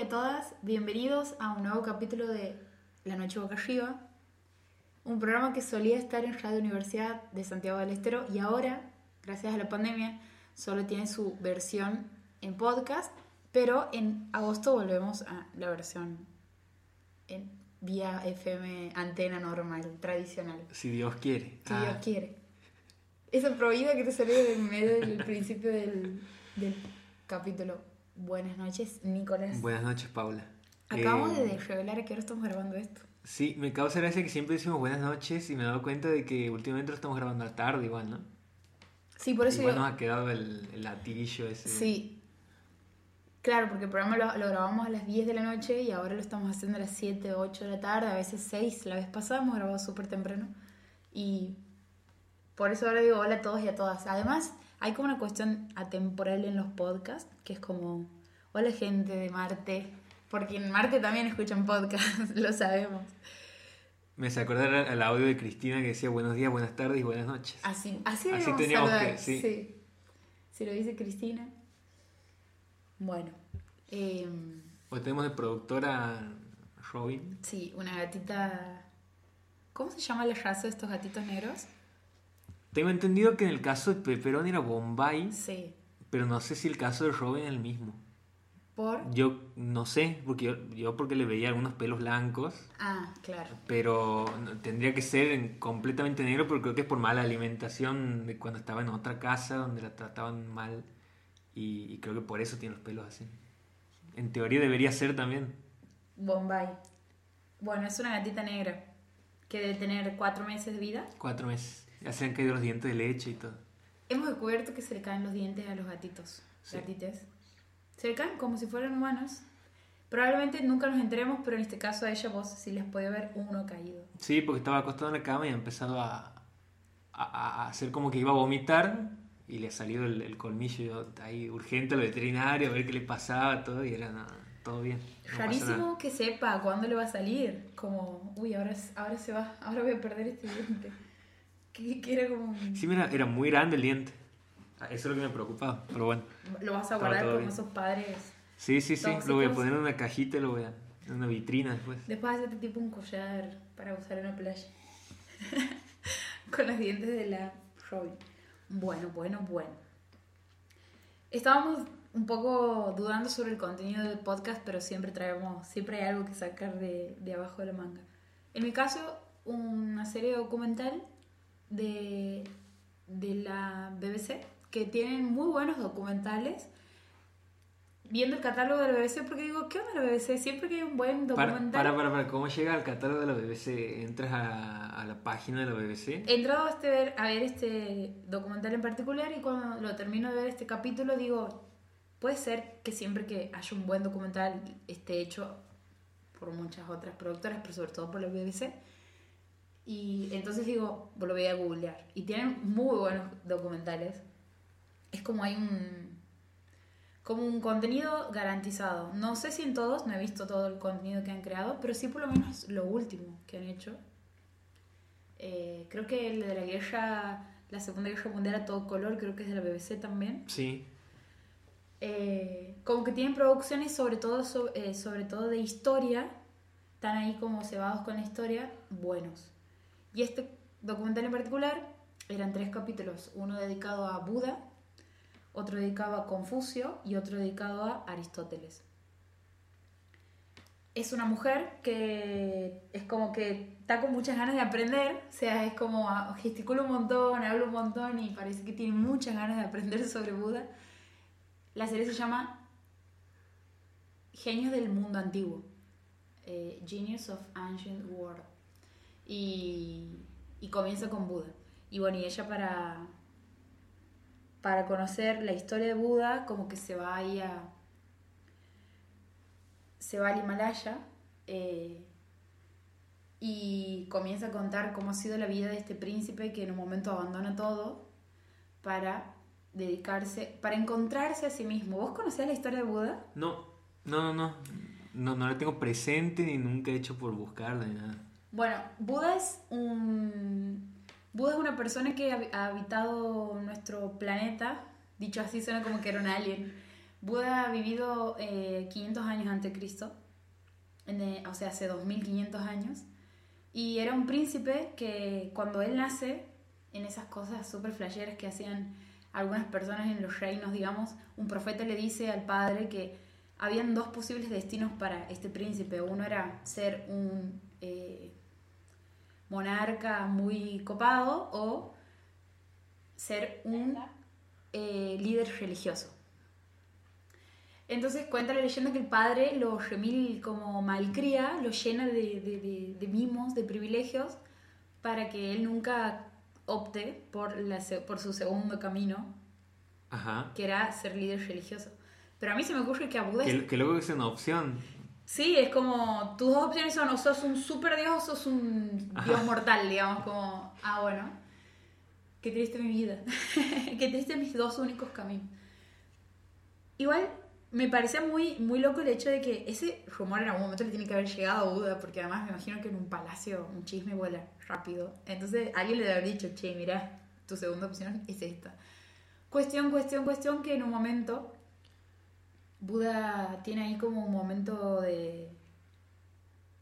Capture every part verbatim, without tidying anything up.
y a todas, bienvenidos a un nuevo capítulo de La Noche Boca Arriba, un programa que solía estar en Radio Universidad de Santiago del Estero y ahora, gracias a la pandemia, solo tiene su versión en podcast, pero en agosto volvemos a la versión en vía F M, antena normal, tradicional. Si Dios quiere. Si ah. Dios quiere. Esa prohibida que te salió del medio del principio del, del capítulo. Buenas noches, Nicolás. Buenas noches, Paula. Acabamos eh, de revelar que ahora estamos grabando esto. Sí, me causa gracia que siempre decimos buenas noches y me he dado cuenta de que últimamente lo estamos grabando a tarde igual, ¿no? Sí, por eso igual yo... nos ha quedado el, el latillo ese. Sí, claro, porque el programa lo, lo grabamos a las diez de la noche y ahora lo estamos haciendo a las siete, ocho de la tarde, a veces seis. La vez pasada hemos grabado súper temprano y por eso ahora digo hola a todos y a todas. Además... hay como una cuestión atemporal en los podcasts, que es como, hola gente de Marte, porque en Marte también escuchan podcasts, lo sabemos. Me se acordar al audio de Cristina que decía buenos días, buenas tardes y buenas noches. Así, así, así teníamos que, sí. sí. Si lo dice Cristina. Bueno. Eh, Hoy tenemos de productora Robin. Sí, una gatita, ¿cómo se llama la raza de estos gatitos negros? Tengo entendido que en el caso de Pepperoni era Bombay, sí. Pero no sé si el caso de Robin es el mismo. ¿Por? Yo no sé, porque yo, yo porque le veía algunos pelos blancos. Ah, claro. Pero tendría que ser en, completamente negro, porque creo que es por mala alimentación de cuando estaba en otra casa donde la trataban mal. Y, y creo que por eso tiene los pelos así. En teoría debería ser también. Bombay. Bueno, es una gatita negra que debe tener cuatro meses de vida. Cuatro meses. Ya se han caído los dientes de leche y todo. Hemos descubierto que se le caen los dientes a los gatitos. Sí. Gatites. Se le caen como si fueran humanos. Probablemente nunca nos enteremos, pero en este caso a ella vos sí les puede ver uno caído. Sí, porque estaba acostado en la cama y ha empezado a, a, a hacer como que iba a vomitar y le ha salido el, el colmillo ahí urgente al veterinario a ver qué le pasaba, todo, y era nada, todo bien. No rarísimo que sepa cuándo le va a salir. Como, uy, ahora, ahora se va, ahora voy a perder este diente. Que era como... sí, mira, era muy grande el diente. Eso es lo que me preocupaba, pero bueno. Lo vas a guardar como esos padres. Sí, sí, sí, lo voy a poner en una cajita y lo voy a... en una vitrina después. Después hacerte tipo un collar para usar en la playa. Con los dientes de la Robin. Bueno, bueno, bueno. Estábamos un poco dudando sobre el contenido del podcast, pero siempre traemos... siempre hay algo que sacar de, de abajo de la manga. En mi caso, una serie documental... De, de la B B C, que tienen muy buenos documentales. Viendo el catálogo de la B B C, porque digo, ¿qué onda la B B C? Siempre que hay un buen documental. Para, para, para, para. ¿Cómo llega al catálogo de la B B C? ¿Entras a, a la página de la B B C? He entrado a, este, a ver este documental en particular y cuando lo termino de ver este capítulo digo, puede ser que siempre que haya un buen documental esté hecho por muchas otras productoras, pero sobre todo por la B B C. Y entonces digo, volví a googlear. Y tienen muy buenos documentales. Es como hay un... como un contenido garantizado. No sé si en todos, no he visto todo el contenido que han creado, pero sí por lo menos lo último que han hecho. Eh, creo que el de la guerra... la Segunda Guerra Mundial a todo color, creo que es de la B B C también. Sí. Eh, como que tienen producciones sobre todo, sobre, eh, sobre todo de historia. Están ahí como cebados con la historia. Buenos. Y este documental en particular eran tres capítulos, uno dedicado a Buda, otro dedicado a Confucio y otro dedicado a Aristóteles. Es una mujer que es como que está con muchas ganas de aprender, o sea, es como gesticula un montón, habla un montón y parece que tiene muchas ganas de aprender sobre Buda. La serie se llama Genios del Mundo Antiguo, eh, Genius of Ancient World. Y, y comienza con Buda. Y bueno, y ella para, para conocer la historia de Buda, como que se va ahí a... se va al Himalaya eh, y comienza a contar cómo ha sido la vida de este príncipe que en un momento abandona todo para dedicarse, para encontrarse a sí mismo. ¿Vos conocés la historia de Buda? No, no, no, no. No, no la tengo presente ni nunca he hecho por buscarla ni nada. Bueno, Buda es un Buda es una persona que ha habitado nuestro planeta. Dicho así suena como que era un alien, Buda ha vivido eh, quinientos años antes de Cristo, de, o sea, hace dos mil quinientos años, y era un príncipe que cuando él nace, en esas cosas súper flasheras que hacían algunas personas en los reinos, digamos, un profeta le dice al padre que habían dos posibles destinos para este príncipe. Uno era ser un eh, monarca muy copado o ser un eh, líder religioso. Entonces cuenta la leyenda que el padre lo remil como malcría, lo llena de, de, de, de mimos, de privilegios, para que él nunca opte por, la, por su segundo camino, ajá, que era ser líder religioso. Pero a mí se me ocurre que a Buda... Que, que luego es una opción. Sí, es como... Tus dos opciones son o sos un super dios o sos un dios, ajá, mortal, digamos, como... Ah, bueno. Qué triste mi vida. Qué triste mis dos únicos caminos. Igual... Me parecía muy, muy loco el hecho de que ese rumor en algún momento le tiene que haber llegado a Buda, porque además me imagino que en un palacio un chisme vuela rápido. Entonces alguien le debe haber dicho, che, mirá, tu segunda opción es esta. Cuestión, cuestión, cuestión, que en un momento Buda tiene ahí como un momento de,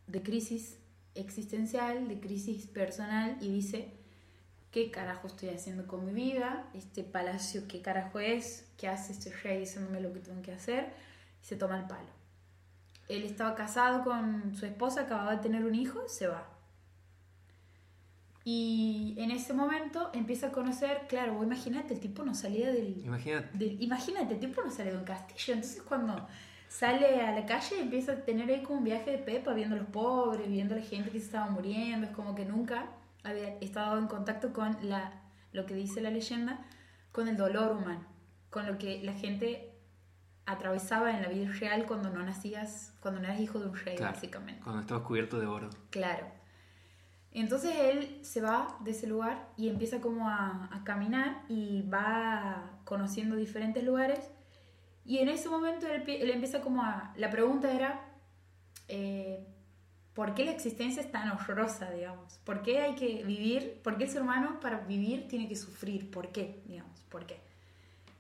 de crisis existencial, de crisis personal, y dice, ¿qué carajo estoy haciendo con mi vida? Este palacio, ¿qué carajo es? ¿Qué hace este rey diciéndome lo que tengo que hacer? Y se toma el palo. Él estaba casado con su esposa, acababa de tener un hijo, se va. Y en ese momento empieza a conocer, claro, vos imagínate, el tipo no salía del... Imagínate. Del, imagínate, el tipo no salía de un castillo. Entonces cuando sale a la calle empieza a tener ahí como un viaje de pepa, viendo a los pobres, viendo a la gente que se estaba muriendo, es como que nunca... había estado en contacto con la, lo que dice la leyenda, con el dolor humano, con lo que la gente atravesaba en la vida real cuando no nacías, cuando no eras hijo de un rey, claro, básicamente. Cuando estabas cubierto de oro. Claro. Entonces él se va de ese lugar y empieza como a, a caminar y va conociendo diferentes lugares, y en ese momento él, él empieza como a... La pregunta era... Eh, ¿por qué la existencia es tan horrorosa, digamos? ¿Por qué hay que vivir? ¿Por qué el ser humano para vivir tiene que sufrir? ¿Por qué, digamos? ¿Por qué?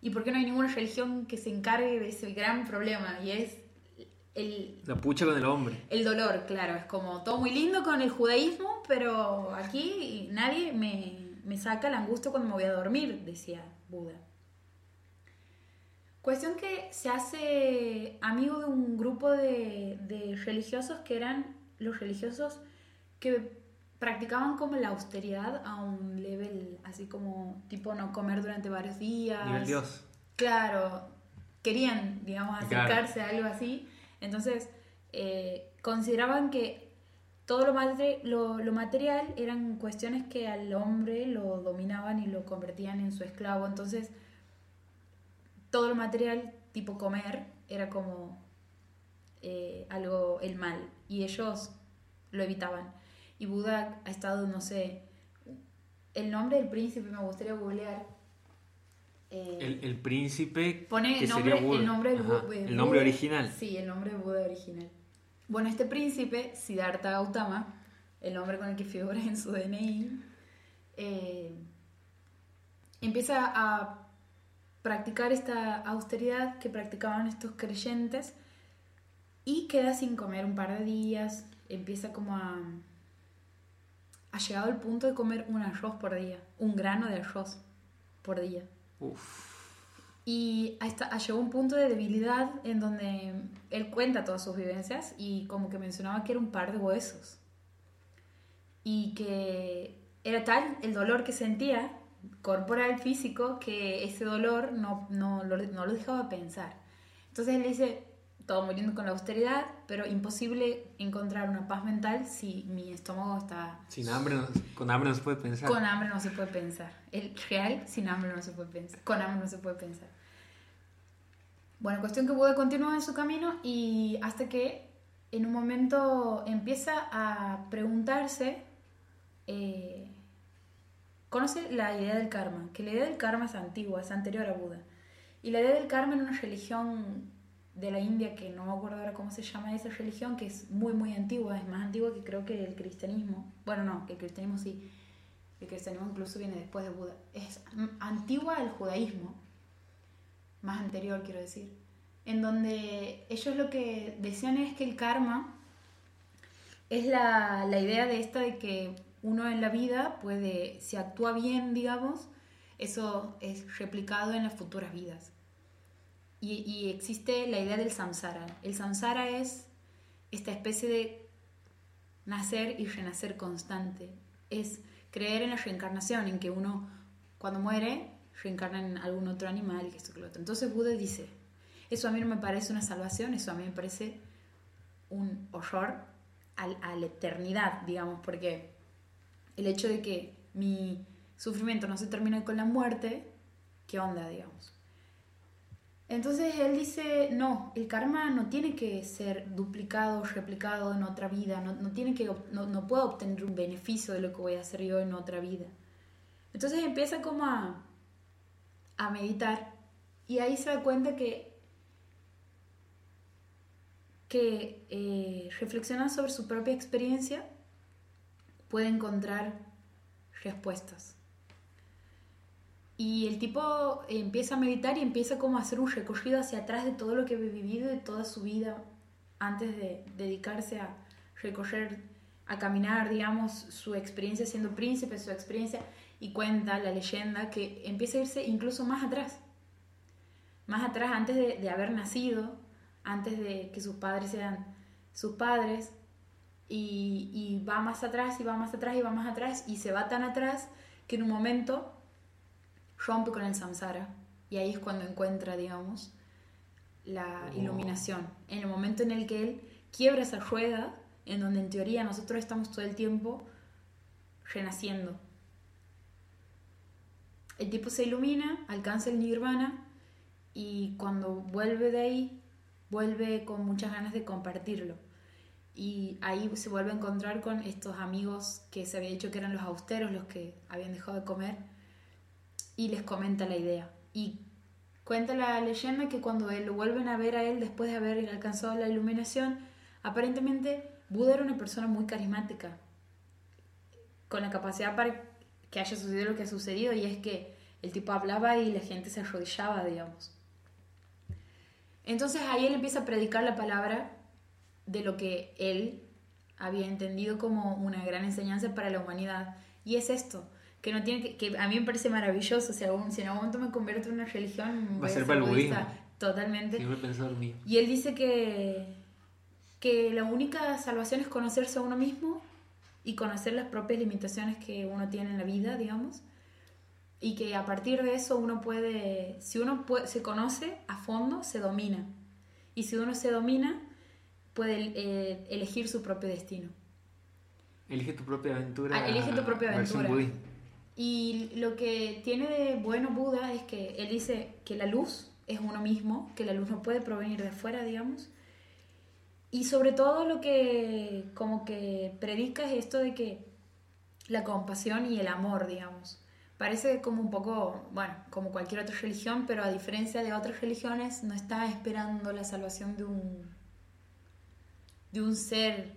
¿Y por qué no hay ninguna religión que se encargue de ese gran problema? Y es el... La pucha con el hombre. El dolor, claro. Es como todo muy lindo con el judaísmo, pero aquí nadie me, me saca la angustia cuando me voy a dormir, decía Buda. Cuestión que se hace amigo de un grupo de, de religiosos que eran... los religiosos que practicaban como la austeridad a un nivel así como tipo no comer durante varios días. Nivel Dios. Claro, querían, digamos, acercarse, claro, a algo así. Entonces eh, consideraban que todo lo, matri- lo, lo material eran cuestiones que al hombre lo dominaban y lo convertían en su esclavo. Entonces todo lo material, tipo comer, era como... Eh, algo, el mal, y ellos lo evitaban. Y Buda ha estado, no sé, el nombre del príncipe me gustaría googlear. Eh, el, el príncipe pone que nombre, sería Buda. El nombre, del Buda, el nombre Buda, original. Sí, el nombre de Buda original. Bueno, este príncipe, Siddhartha Gautama, el nombre con el que figura en su D N I, eh, empieza a practicar esta austeridad que practicaban estos creyentes. Y queda sin comer un par de días, empieza como a... Ha llegado al punto de comer un arroz por día, un grano de arroz por día. Uf. Y hasta, ha llegado a un punto de debilidad en donde él cuenta todas sus vivencias y como que mencionaba que era un par de huesos. Y que era tal el dolor que sentía, corporal, físico, que ese dolor no, no, no, no lo dejaba pensar. Entonces él dice... Todo muriendo con la austeridad, pero imposible encontrar una paz mental si mi estómago está... Sin hambre, no, con hambre no se puede pensar. Con hambre no se puede pensar. El real, sin hambre no se puede pensar. Con hambre no se puede pensar. Bueno, cuestión que Buda continúa en su camino y hasta que en un momento empieza a preguntarse... Eh, conoce la idea del karma, que la idea del karma es antigua, es anterior a Buda. Y la idea del karma en una religión... de la India, que no me acuerdo ahora cómo se llama esa religión, que es muy muy antigua, es más antigua que creo que el cristianismo. Bueno, no, el cristianismo sí, el cristianismo incluso viene después de Buda. Es antigua al judaísmo, más anterior quiero decir. en donde ellos lo que decían es que el karma es la, la idea de esta de que uno en la vida puede, si actúa bien, digamos, eso es replicado en las futuras vidas. Y, y existe la idea del samsara. El samsara es esta especie de nacer y renacer constante. Es creer en la reencarnación, en que uno cuando muere reencarna en algún otro animal, que esto que lo otro. Entonces Buda dice, eso a mí no me parece una salvación, eso a mí me parece un horror a, a la eternidad, digamos, porque el hecho de que mi sufrimiento no se termine con la muerte, ¿qué onda, digamos? Entonces él dice, no, el karma no tiene que ser duplicado, replicado en otra vida, no, no, tiene que, no, no puedo obtener un beneficio de lo que voy a hacer yo en otra vida. Entonces empieza como a, a meditar, y ahí se da cuenta que, que eh, reflexionar sobre su propia experiencia puede encontrar respuestas. Y el tipo empieza a meditar y empieza como a hacer un recorrido hacia atrás de todo lo que había vivido, de toda su vida, antes de dedicarse a recorrer, a caminar, digamos, su experiencia siendo príncipe, su experiencia, y cuenta la leyenda que empieza a irse incluso más atrás. Más atrás, antes de, de haber nacido, antes de que sus padres sean sus padres, y, y va más atrás, y va más atrás, y va más atrás, y se va tan atrás que en un momento rompe con el samsara, y ahí es cuando encuentra, digamos, la iluminación, en el momento en el que él quiebra esa rueda en donde en teoría nosotros estamos todo el tiempo renaciendo. El tipo se ilumina, alcanza el nirvana, y cuando vuelve de ahí vuelve con muchas ganas de compartirlo, y ahí se vuelve a encontrar con estos amigos que se había dicho que eran los austeros, los que habían dejado de comer, y les comenta la idea. Y cuenta la leyenda que cuando lo vuelven a ver a él después de haber alcanzado la iluminación, aparentemente Buda era una persona muy carismática, con la capacidad para que haya sucedido lo que ha sucedido, y es que el tipo hablaba y la gente se arrodillaba, digamos. Entonces ahí él empieza a predicar la palabra de lo que él había entendido como una gran enseñanza para la humanidad, y es esto. Que, no tiene que, que a mí me parece maravilloso. O sea, un, si en algún momento me convierto en una religión, va a ser para el budismo. Totalmente. Siempre he pensado en mí. Y él dice que, que la única salvación es conocerse a uno mismo y conocer las propias limitaciones que uno tiene en la vida, digamos. Y que a partir de eso uno puede, si uno puede, se conoce a fondo, se domina. Y si uno se domina, puede eh, elegir su propio destino. Elige tu propia aventura. Ah, elige tu propia aventura. Y lo que tiene de bueno Buda es que él dice que la luz es uno mismo, que la luz no puede provenir de afuera, digamos. Y sobre todo lo que como que predica es esto de que la compasión y el amor, digamos. Parece como un poco, bueno, como cualquier otra religión, pero a diferencia de otras religiones, no está esperando la salvación de un, de un ser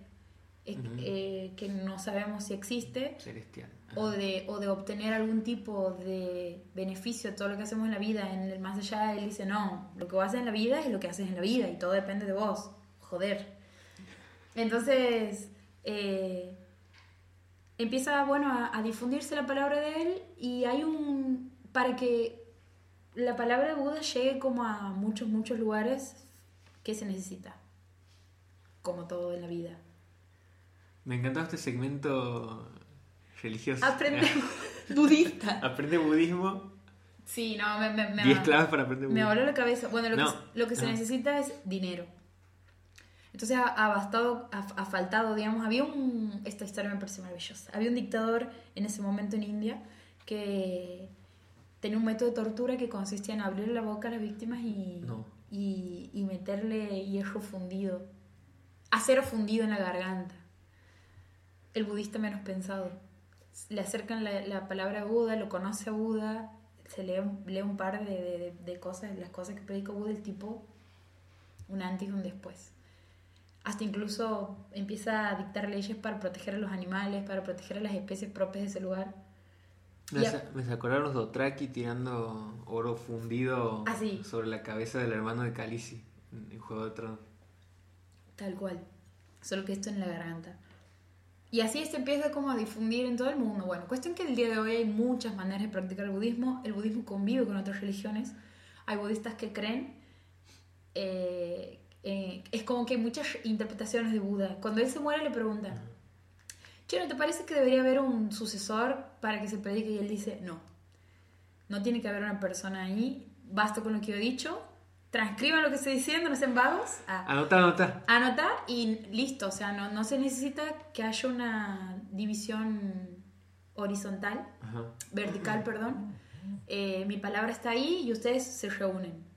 eh, uh-huh. eh, que no sabemos si existe. Celestial. O de, o de obtener algún tipo de beneficio de todo lo que hacemos en la vida. En el más allá, él dice, no, lo que vas a hacer en la vida es lo que haces en la vida, y todo depende de vos, joder. Entonces, eh, empieza, bueno, a, a difundirse la palabra de él, y hay un... para que la palabra de Buda llegue como a muchos, muchos lugares, que se necesita, como todo en la vida. Me encantó este segmento... religioso. Aprende budista. Aprende budismo. Sí, no, me... me, me diez claves para aprender budismo. Me voló la cabeza. Bueno, lo no. que, lo que no. se necesita es dinero. Entonces ha, ha, bastado, ha, ha faltado, digamos, había un... Esta historia me parece maravillosa. Había un dictador en ese momento en India que tenía un método de tortura que consistía en abrirle la boca a las víctimas y, no. y, y meterle hierro fundido, acero fundido en la garganta. El budista menos pensado. Le acercan la, la palabra a Buda, lo conoce a Buda, se lee, lee un par de, de, de cosas, las cosas que predica Buda, el tipo, un antes y un después. Hasta incluso empieza a dictar leyes para proteger a los animales, para proteger a las especies propias de ese lugar. Me, a... me acordaron los Dothraki tirando oro fundido ah, sí. sobre la cabeza del hermano de Khaleesi. en Juego de Tronos. Tal cual, solo que esto en la garganta. Y así se empieza como a difundir en todo el mundo. Bueno, cuestión que el día de hoy hay muchas maneras de practicar el budismo. El budismo convive con otras religiones. Hay budistas que creen... Eh, eh, es como que hay muchas interpretaciones de Buda. Cuando él se muere le preguntan, che, ¿no te parece que debería haber un sucesor para que se predique? Y él dice, no. No tiene que haber una persona ahí. Basta con lo que yo he dicho. Transcriban lo que estoy diciendo, no sean vagos. Ah, anota, anota. Anota y listo. O sea, no, no se necesita que haya una división horizontal, ajá, vertical, perdón. Eh, mi palabra está ahí y ustedes se reúnen.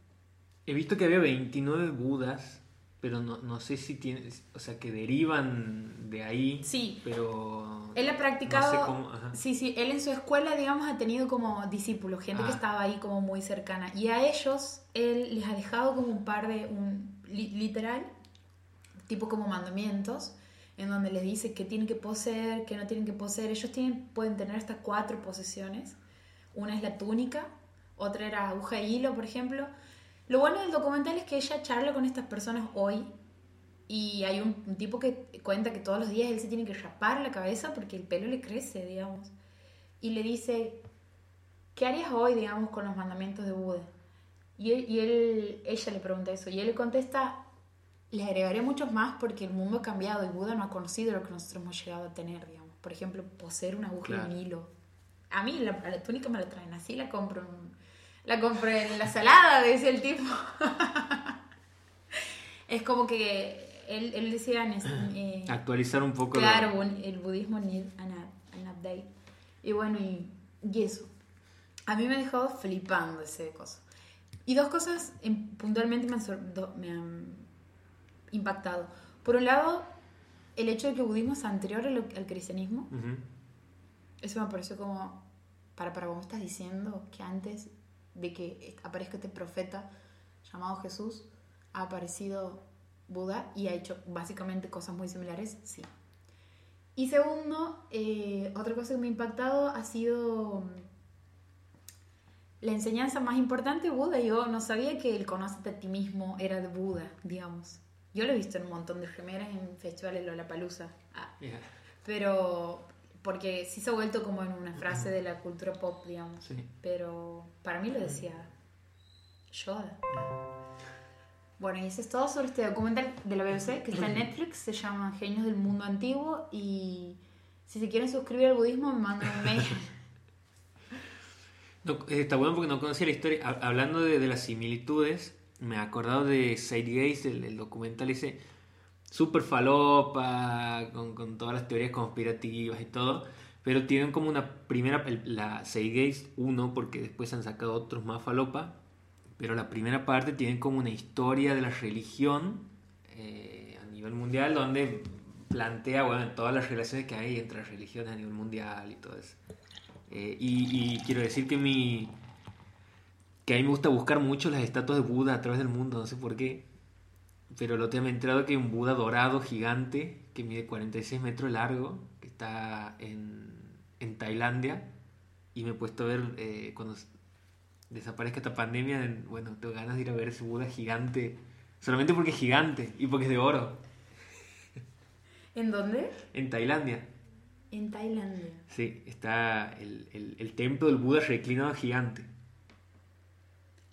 He visto que había veintinueve Budas, pero no, no sé si tienen... O sea, que derivan de ahí. Sí. Pero... Él ha practicado... No sé cómo, ajá. Sí, sí. Él en su escuela, digamos, ha tenido como discípulos, gente ah. que estaba ahí como muy cercana. Y a ellos, él les ha dejado como un par de... Un, literal, tipo como mandamientos, en donde les dice que tienen que poseer, que no tienen que poseer. Ellos tienen, pueden tener hasta cuatro posesiones. Una es la túnica, otra era aguja de hilo, por ejemplo... Lo bueno del documental es que ella charla con estas personas hoy y hay un, un tipo que cuenta que todos los días él se tiene que rapar la cabeza porque el pelo le crece, digamos. Y le dice, ¿qué harías hoy, digamos, con los mandamientos de Buda? Y, él, y él, ella le pregunta eso y él le contesta, les agregaré muchos más porque el mundo ha cambiado y Buda no ha conocido lo que nosotros hemos llegado a tener, digamos. Por ejemplo, poseer una aguja claro. y un hilo. A mí la, la túnica me la traen, así la compro en... La compré en la salada, decía el tipo. Es como que él, él decía... Eh, Actualizar un poco. Claro, la... el budismo need an, an update. Y bueno, y, y eso. A mí me ha dejado flipando ese cosa. Y dos cosas puntualmente me han, me han impactado. Por un lado, el hecho de que el budismo es anterior al, al cristianismo. Uh-huh. Eso me pareció como... Para, para vos estás diciendo que antes... de que aparezca este profeta llamado Jesús, ha aparecido Buda y ha hecho básicamente cosas muy similares, sí. Y segundo, eh, otra cosa que me ha impactado ha sido la enseñanza más importante de Buda. Yo no sabía que el conocerte a ti mismo era de Buda, digamos. Yo lo he visto en un montón de remeras en festivales de Lollapalooza. Ah. Yeah. Pero... porque sí se ha vuelto como en una frase de la cultura pop, digamos. Sí. Pero para mí lo decía Yoda. Bueno, y eso es todo sobre este documental de la B B C, que está en Netflix, se llama Genios del Mundo Antiguo, y si se quieren suscribir al budismo, me mandan un mail. No, está bueno porque no conocía la historia. Hablando de, de las similitudes, me he acordado de Zeitgeist, el, el documental ese... súper falopa, con, con todas las teorías conspirativas y todo, pero tienen como una primera, la Zeitgeist uno, porque después han sacado otros más falopa, pero la primera parte tienen como una historia de la religión eh, a nivel mundial, donde plantea, bueno, todas las relaciones que hay entre religiones a nivel mundial y todo eso. Eh, y, y quiero decir que mi que a mí me gusta buscar mucho las estatuas de Buda a través del mundo, no sé por qué. Pero lo que me he enterado que hay un Buda dorado gigante que mide cuarenta y seis metros largo, que está en, en Tailandia. Y me he puesto a ver eh, cuando desaparezca esta pandemia. Bueno, tengo ganas de ir a ver ese Buda gigante. Solamente porque es gigante y porque es de oro. ¿En dónde? En Tailandia. En Tailandia. Sí, está el, el, el templo del Buda reclinado gigante.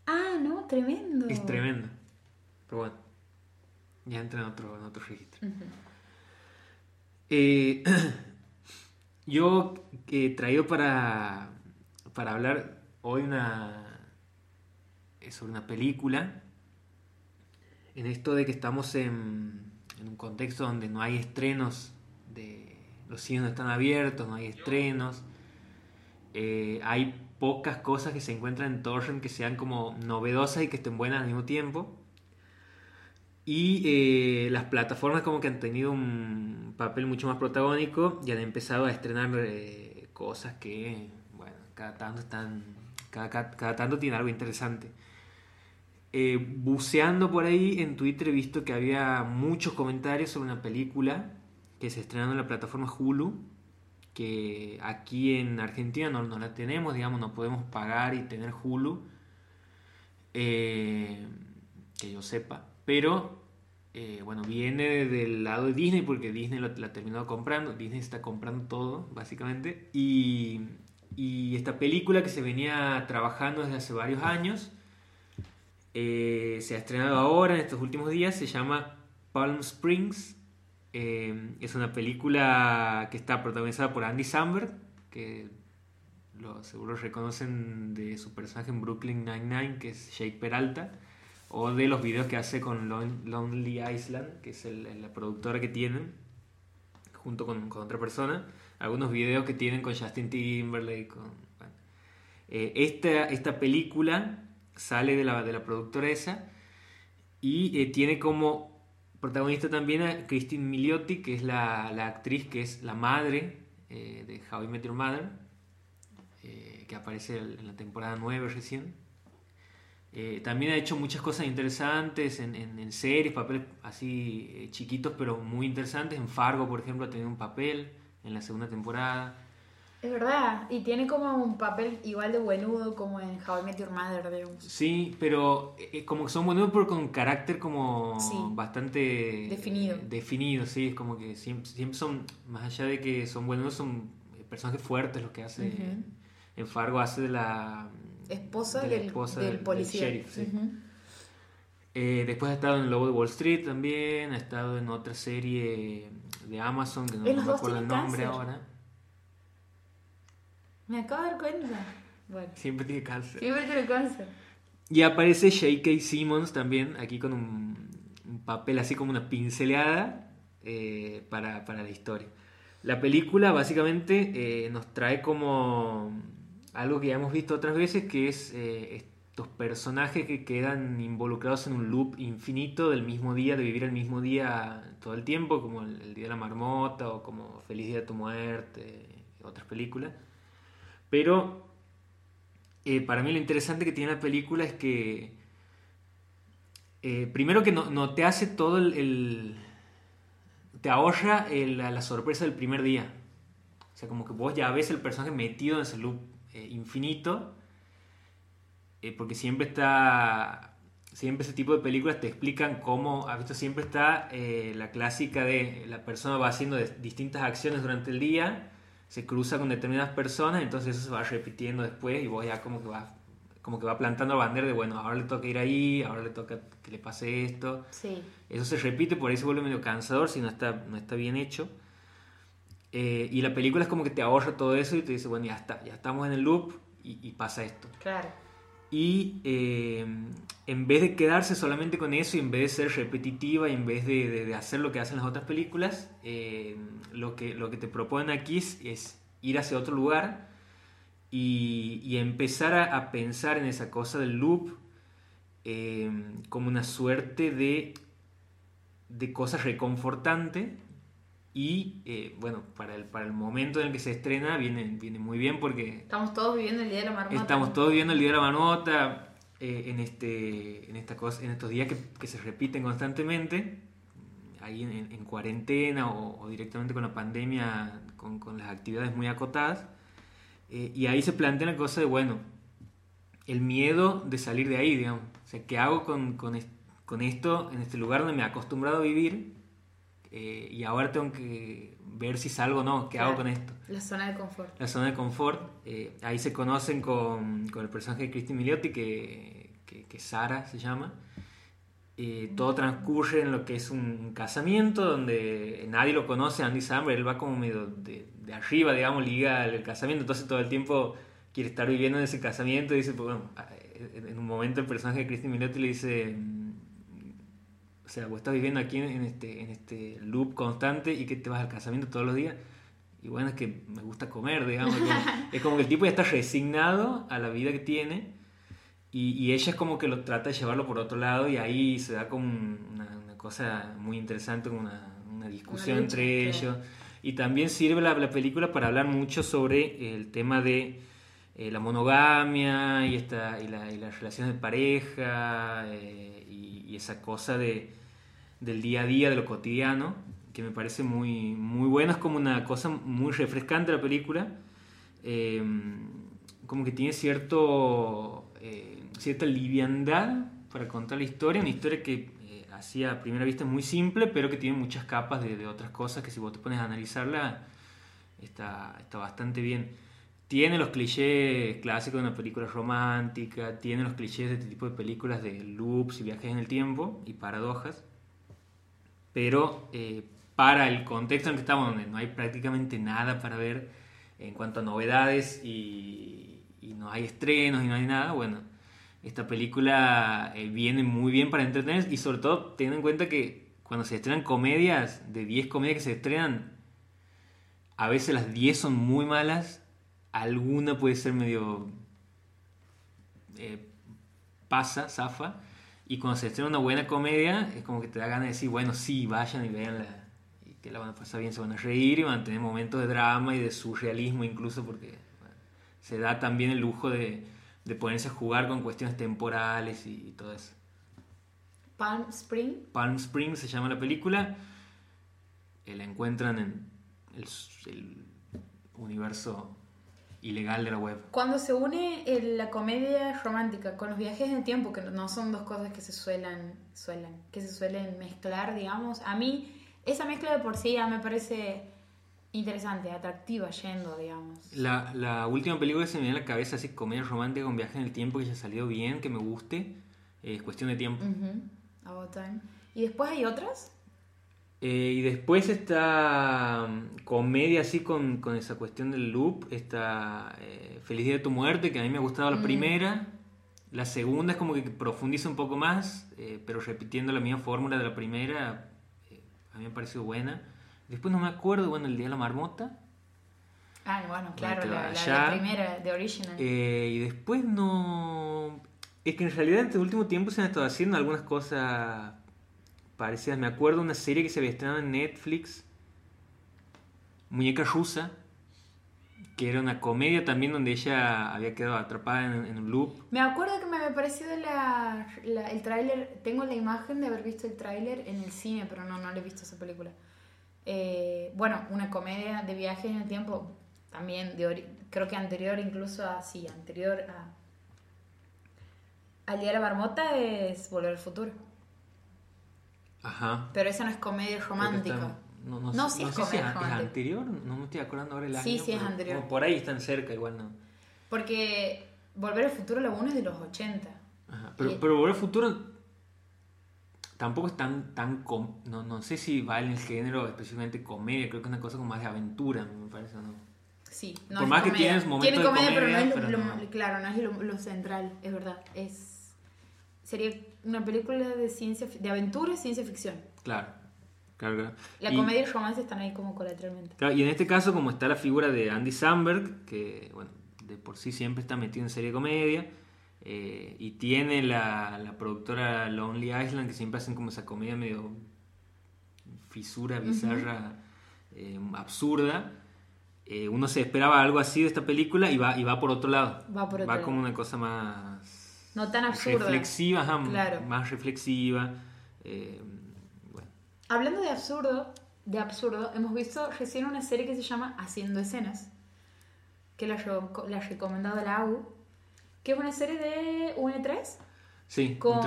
Ah, no, tremendo. Es tremendo. Pero bueno. Ya entra en otro, en otro registro. Uh-huh. eh, yo he traído para, para hablar hoy una, sobre una película. En esto de que estamos en, en un contexto donde no hay estrenos, de, los cines no están abiertos, no hay estrenos. Eh, hay pocas cosas que se encuentran en torrent que sean como novedosas y que estén buenas al mismo tiempo. Y eh, las plataformas como que han tenido un papel mucho más protagónico y han empezado a estrenar eh, cosas que, bueno, cada tanto están cada, cada, cada tanto tiene algo interesante. Eh, buceando por ahí en Twitter he visto que había muchos comentarios sobre una película que se estrenó en la plataforma Hulu, que aquí en Argentina no, no la tenemos, digamos, no podemos pagar y tener Hulu, eh, que yo sepa. pero eh, bueno, viene del lado de Disney porque Disney lo, la terminó comprando. Disney está comprando todo, básicamente, y, y esta película que se venía trabajando desde hace varios años eh, se ha estrenado ahora en estos últimos días. Se llama Palm Springs. Eh, es una película que está protagonizada por Andy Samberg, que lo, seguro reconocen de su personaje en Brooklyn Nine-Nine, que es Jake Peralta, o de los videos que hace con Lon- Lonely Island, que es el, la productora que tienen junto con, con otra persona. Algunos videos que tienen con Justin Timberlake, con, bueno. eh, esta, esta película sale de la, de la productora esa y eh, tiene como protagonista también a Cristin Milioti, que es la, la actriz que es la madre eh, de How I Met Your Mother, eh, que aparece en la temporada nueve recién. Eh, también ha hecho muchas cosas interesantes en, en, en series, papeles así eh, chiquitos pero muy interesantes. En Fargo, por ejemplo, ha tenido un papel en la segunda temporada. Es verdad, y tiene como un papel igual de buenudo como en How I Met Your Mother, digamos. Sí, pero eh, como que son buenudos pero con carácter como sí, bastante... Definido. Eh, definido, sí, es como que siempre, siempre son, más allá de que son buenudos, son personajes fuertes los que hace. Uh-huh. En Fargo hace de la... Esposa, de la del, esposa del, del policía. Del sheriff, sí. Uh-huh. Eh, después ha estado en Lobo de Wall Street también, ha estado en otra serie de Amazon, que no me no acuerdo el nombre ahora. Me acabo de dar cuenta. Bueno. Siempre tiene cáncer. Siempre tiene cáncer. Y aparece J K. Simmons también, aquí con un, un papel así como una pincelada eh, para, para la historia. La película básicamente eh, nos trae como algo que ya hemos visto otras veces, que es eh, estos personajes que quedan involucrados en un loop infinito del mismo día, de vivir el mismo día todo el tiempo, como el, el Día de la Marmota o como Feliz Día de tu Muerte, otras películas. Pero eh, para mí lo interesante que tiene la película es que eh, primero que no, no te hace todo el... el te ahorra el, la, la sorpresa del primer día. O sea, como que vos ya ves el personaje metido en ese loop eh, infinito. Eh, porque siempre está... Siempre ese tipo de películas te explican cómo... ¿Has visto? Siempre está eh, la clásica de la persona va haciendo de, distintas acciones durante el día, se cruza con determinadas personas, entonces eso se va repitiendo después y vos ya como que vas como que va plantando la bandera de, bueno, ahora le toca ir ahí, ahora le toca que le pase esto. Sí. Eso se repite, por ahí se vuelve medio cansador si no está, no está bien hecho. Eh, y la película es como que te ahorra todo eso y te dice, bueno, ya está, ya estamos en el loop y, y pasa esto. Claro. Y eh, en vez de quedarse solamente con eso, y en vez de ser repetitiva, y en vez de, de, de hacer lo que hacen las otras películas, eh, lo, que, lo que te proponen aquí es, es ir hacia otro lugar y, y empezar a, a pensar en esa cosa del loop eh, como una suerte de, de cosa reconfortante. Y eh, bueno, para el, para el momento en el que se estrena viene, viene muy bien porque... Estamos todos viviendo el Día de la Marmota. Estamos todos viviendo el Día de la Marmota. Eh, en, este, en, esta cosa, en estos días que, que se repiten constantemente, ahí en, en, en cuarentena o, o directamente con la pandemia, con, con las actividades muy acotadas, eh, y ahí se plantea la cosa de, bueno, el miedo de salir de ahí, digamos. O sea, ¿qué hago con, con, es, con esto en este lugar donde me he acostumbrado a vivir? Eh, y ahora tengo que ver si salgo o no, qué claro, hago con esto. La zona de confort. La zona de confort. Eh, ahí se conocen con, con el personaje de Cristin Milioti, que, que, que Sara se llama. Eh, todo transcurre en lo que es un casamiento donde nadie lo conoce, Andy Samberg. Él va como medio de, de arriba, digamos, liga el casamiento. Entonces todo el tiempo quiere estar viviendo en ese casamiento. Y dice, pues, bueno, en un momento el personaje de Cristin Milioti le dice... O sea, vos estás viviendo aquí en este, en este loop constante y que te vas al casamiento todos los días. Y bueno, es que me gusta comer, digamos. Es como que el tipo ya está resignado a la vida que tiene. Y, y ella es como que lo trata de llevarlo por otro lado. Y ahí se da como una, una cosa muy interesante, como una, una discusión una entre que... ellos. Y también sirve la, la película para hablar mucho sobre el tema de eh, la monogamia y, esta, y, la, y las relaciones de pareja... Eh, y esa cosa de, del día a día, de lo cotidiano, que me parece muy, muy buena. Es como una cosa muy refrescante la película. Eh, como que tiene cierto, eh, cierta liviandad para contar la historia. Una historia que eh, así a primera vista muy simple, pero que tiene muchas capas de, de otras cosas que si vos te pones a analizarla está, está bastante bien. Tiene los clichés clásicos de una película romántica, tiene los clichés de este tipo de películas de loops y viajes en el tiempo y paradojas, pero eh, para el contexto en el que estamos, donde no hay prácticamente nada para ver en cuanto a novedades y, y no hay estrenos y no hay nada, bueno, esta película eh, viene muy bien para entretener, y sobre todo teniendo en cuenta que cuando se estrenan comedias, de diez comedias que se estrenan, a veces las diez son muy malas. Alguna puede ser medio eh, pasa, zafa, y cuando se estrena una buena comedia es como que te da ganas de decir, bueno, sí, vayan y véanla, y que la van a pasar bien, se van a reír y van a tener momentos de drama y de surrealismo incluso, porque bueno, se da también el lujo de, de ponerse a jugar con cuestiones temporales y, y todo eso. Palm Springs. Palm Springs se llama la película. Eh, la encuentran en el, el universo ilegal de la web. Cuando se une la comedia romántica con los viajes en el tiempo, que no son dos cosas que se suelen, suelen, que se suelen mezclar, digamos, a mí esa mezcla de por sí ya me parece interesante, atractiva, yendo, digamos. La, la última película que se me viene a la cabeza, así, comedia romántica con viajes en el tiempo, que ya salió bien, que me guste, es eh, Cuestión de Tiempo. Uh-huh. About Time. ¿Y después hay otras? Eh, y después está comedia así con, con esa cuestión del loop. Está eh, Feliz Día de tu Muerte, que a mí me ha gustado la mm. primera. La segunda es como que profundiza un poco más, eh, pero repitiendo la misma fórmula de la primera, eh, a mí me ha parecido buena. Después no me acuerdo, bueno, el Día de la Marmota. Ah, bueno, claro, la, la, la primera, de original. Eh, y después no... Es que en realidad en este último tiempo se han estado haciendo algunas cosas... parecidas. Me acuerdo de una serie que se había estrenado en Netflix, Muñeca Rusa, que era una comedia también donde ella había quedado atrapada en, en un loop. Me acuerdo que me había parecido la, la, el tráiler, tengo la imagen de haber visto el tráiler en el cine, pero no, no le he visto esa película. Eh, bueno, una comedia de viaje en el tiempo, también de ori- creo que anterior incluso a, sí, anterior a, al Día de la Marmota es Volver al Futuro. Ajá. Pero esa no es comedia romántica. Está, no, no, no, sí no es sé comedia si romántica. ¿Es anterior? No me estoy acordando ahora el año. Sí, sí, es anterior. Como por ahí están cerca, igual no. Porque Volver al Futuro, la uno es de los ochenta. Ajá. Pero, y... pero Volver al Futuro tampoco es tan... tan com... no, no sé si va en el género específicamente comedia. Creo que es una cosa como más de aventura, me parece, ¿no? Sí. No por es más comedia. Que tienes momentos tiene comedia, de comedia, pero no es pero lo, no. Lo, claro, no es lo, lo central, es verdad. Es... Sería una película de ciencia de aventura y ciencia ficción. Claro, claro, claro. La comedia y, y el romance están ahí como colateralmente. Claro, y en este caso, como está la figura de Andy Samberg, que bueno, de por sí siempre está metido en serie de comedia, eh, y tiene la, la productora Lonely Island, que siempre hacen como esa comedia medio fisura, bizarra, uh-huh. eh, absurda. Eh, uno se esperaba algo así de esta película y va, y va por otro lado. Va por otro va lado. Va como una cosa más... No tan absurda. Reflexiva, ajá, claro. Más reflexiva. Eh, bueno. Hablando de absurdo, de absurdo, hemos visto recién una serie que se llama Haciendo Escenas, que la ha recomendado la A U, que es una serie de U N tres. Sí, con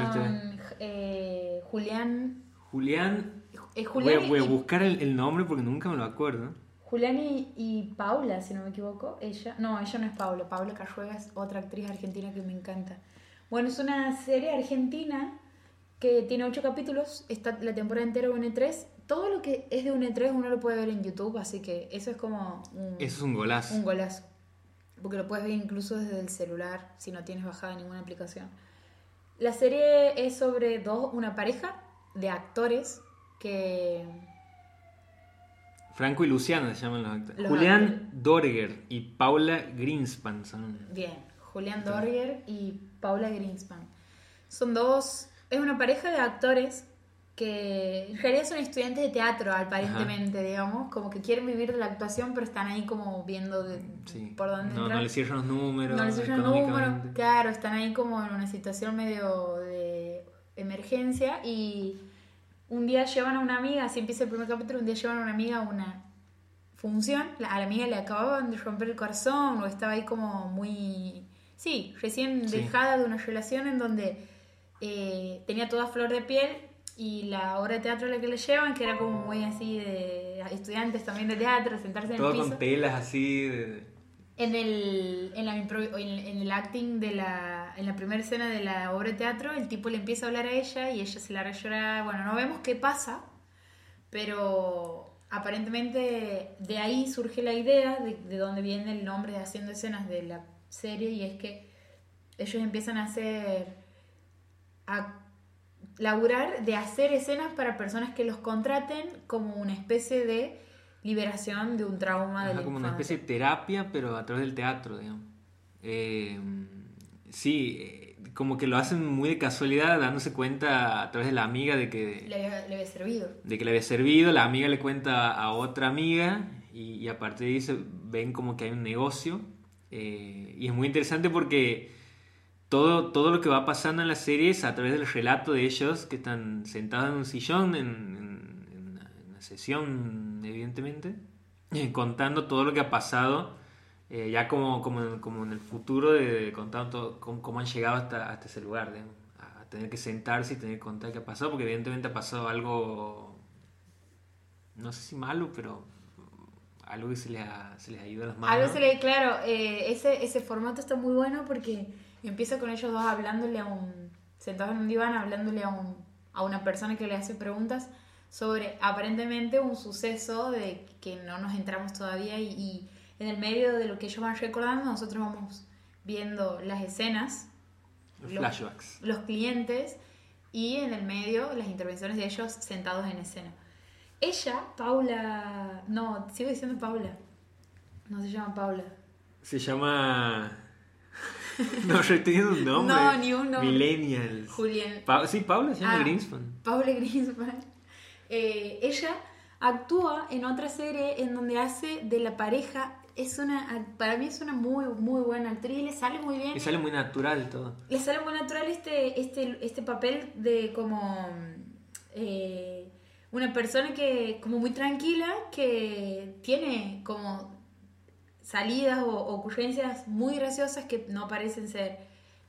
eh, Julián... Julián... Eh, Julián voy, voy a buscar el, el nombre porque nunca me lo acuerdo. Julián y, y Paula, si no me equivoco. Ella, no, ella no es Paula. Paula Carruega es otra actriz argentina que me encanta. Bueno, es una serie argentina que tiene ocho capítulos, está la temporada entera de U N tres. Todo lo que es de U N tres uno lo puede ver en YouTube, así que eso es como... Un, eso es un golazo. Un golazo. Porque lo puedes ver incluso desde el celular, si no tienes bajada ninguna aplicación. La serie es sobre dos, una pareja de actores que... Franco y Luciano se llaman los actores. Los Julián actores. Dorger y Paula Greenspan son... Bien. Julián Dorger y Paula Greenspan. Son dos... Es una pareja de actores que en realidad son estudiantes de teatro, aparentemente, ajá. Digamos. Como que quieren vivir de la actuación, pero están ahí como viendo de, sí. Por dónde no, entrar. No les cierran los números. No les cierran los números. Claro, están ahí como en una situación medio de emergencia. Y un día llevan a una amiga, así empieza el primer capítulo, un día llevan a una amiga a una función. A la amiga le acababan de romper el corazón o estaba ahí como muy... Sí, recién dejada sí. De una relación en donde eh, tenía toda flor de piel y la obra de teatro a la que le llevan, que era como muy así de estudiantes también de teatro, sentarse todo en el piso. Todo con telas así. De... En el en, la impro, en, en el acting de la en la primera escena de la obra de teatro, el tipo le empieza a hablar a ella y ella se larga a llorar. Bueno, no vemos qué pasa, pero aparentemente de ahí surge la idea de, de donde viene el nombre de Haciendo Escenas de la serie, y es que ellos empiezan a hacer a laburar de hacer escenas para personas que los contraten como una especie de liberación de un trauma. Ajá, de la como infancia. Una especie de terapia, pero a través del teatro, digamos. Eh, sí, como que lo hacen muy de casualidad, dándose cuenta a través de la amiga de que... Le había, le había servido. De que le había servido, la amiga le cuenta a otra amiga, y, y a partir de eso ven como que hay un negocio. Eh, y es muy interesante porque todo, todo lo que va pasando en la serie es a través del relato de ellos, que están sentados en un sillón, en, en, en, una, en una sesión... evidentemente, contando todo lo que ha pasado, eh, ya como, como, como en el futuro, de, contando todo, cómo, cómo han llegado hasta, hasta ese lugar, de, a tener que sentarse y tener que contar qué ha pasado, porque evidentemente ha pasado algo, no sé si malo, pero algo que se les ha, se les ha ido a las manos. Algo se les, claro, eh, ese, ese formato está muy bueno porque empieza con ellos dos hablándole a un, sentados en un diván, hablándole a, un, a una persona que le hace preguntas sobre aparentemente un suceso de que no nos entramos todavía, y, y en el medio de lo que ellos van recordando nosotros vamos viendo las escenas, los, los flashbacks, los clientes, y en el medio las intervenciones de ellos sentados en escena. Ella, Paula, no, sigo diciendo Paula, no se llama Paula, se llama... No, yo estoy diciendo un nombre. No, ni un nombre. Millennials. Julián. Pa- sí, Paula se llama ah, Greenspan. Paula Greenspan. Eh, ella actúa en otra serie en donde hace de la pareja. Es una, para mí es una muy muy buena actriz, le sale muy bien, le sale muy natural todo, le sale muy natural este este este papel de como eh, una persona que como muy tranquila, que tiene como salidas o ocurrencias muy graciosas que no parecen ser,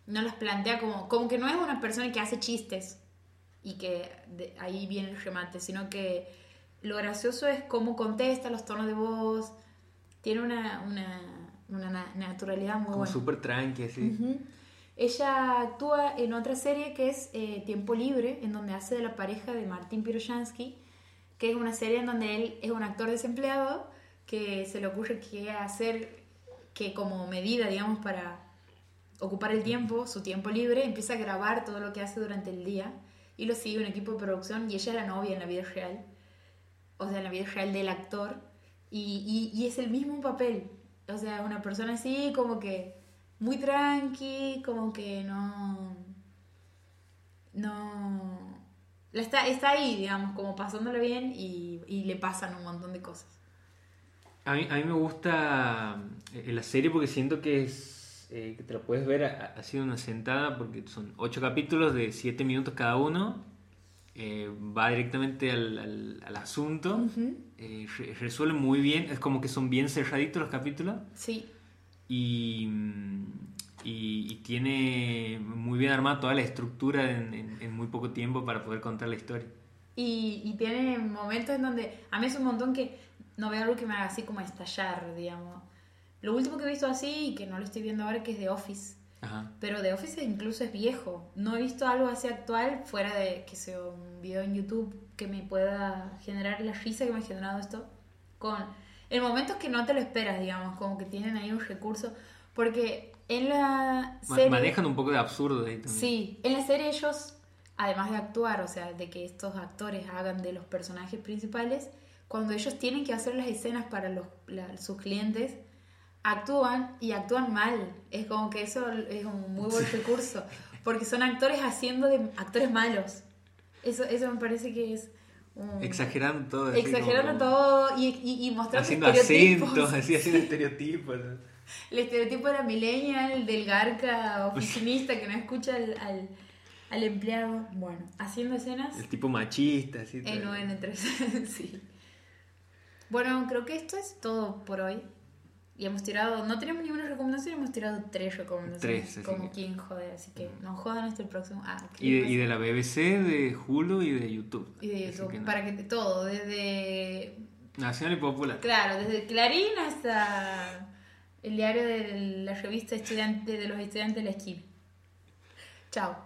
no las plantea como como que no es una persona que hace chistes y que de ahí viene el remate, sino que lo gracioso es cómo contesta, los tonos de voz, tiene una, una, una naturalidad muy como buena. Como súper tranqui, así. Uh-huh. Ella actúa en otra serie que es eh, Tiempo Libre, en donde hace de la pareja de Martín Pirojansky, que es una serie en donde él es un actor desempleado, que se le ocurre que hacer, que como medida, digamos, para ocupar el tiempo, su tiempo libre, empieza a grabar todo lo que hace durante el día, y lo sigue un equipo de producción, y ella es la novia en la vida real, o sea, en la vida real del actor, y, y, y es el mismo papel, o sea, una persona así como que muy tranqui, como que no no la está, está ahí, digamos, como pasándolo bien, y, y le pasan un montón de cosas. A mí, a mí me gusta la serie porque siento que es Eh, que te lo puedes ver así de una sentada, porque son ocho capítulos de siete minutos cada uno, eh, va directamente al, al, al asunto. Uh-huh. eh, re- resuelve muy bien, es como que son bien cerraditos los capítulos. Sí. Y, y, y tiene muy bien armada toda la estructura en, en, en muy poco tiempo para poder contar la historia. Y, y tiene momentos en donde a mí es un montón que no veo algo que me haga así como estallar, digamos. Lo último que he visto así, y que no lo estoy viendo ahora, que es The Office. Ajá. Pero The Office incluso es viejo. No he visto algo así actual, fuera de que sea un video en YouTube que me pueda generar la risa que me ha generado esto. Con, en momentos que no te lo esperas, digamos, como que tienen ahí un recurso. Porque en la serie... Manejan un poco de absurdo ahí también. Sí, en la serie ellos, además de actuar, o sea, de que estos actores hagan de los personajes principales, cuando ellos tienen que hacer las escenas para los, la, sus clientes... actúan y actúan mal, es como que eso es un muy buen recurso, porque son actores haciendo de actores malos, eso eso me parece que es um, exagerando todo exagerando como, todo y, y, y mostrando haciendo estereotipos, acentos así, haciendo estereotipos, ¿no? El estereotipo de la millennial, del garca oficinista que no escucha al, al, al empleado. Bueno, Haciendo Escenas, el tipo machista así en U N tres. Sí, bueno, creo que esto es todo por hoy. Y hemos tirado, no tenemos ninguna recomendación, hemos tirado tres recomendaciones. Tres, como que... quien joder, así que mm. no jodan hasta el próximo. Ah, y, de, y de la B B C, de Hulu y de YouTube. Y de YouTube, que para no. que todo, desde... Nacional y Popular. Claro, desde Clarín hasta el diario de la revista estudiante de los estudiantes de la esquina. Chao.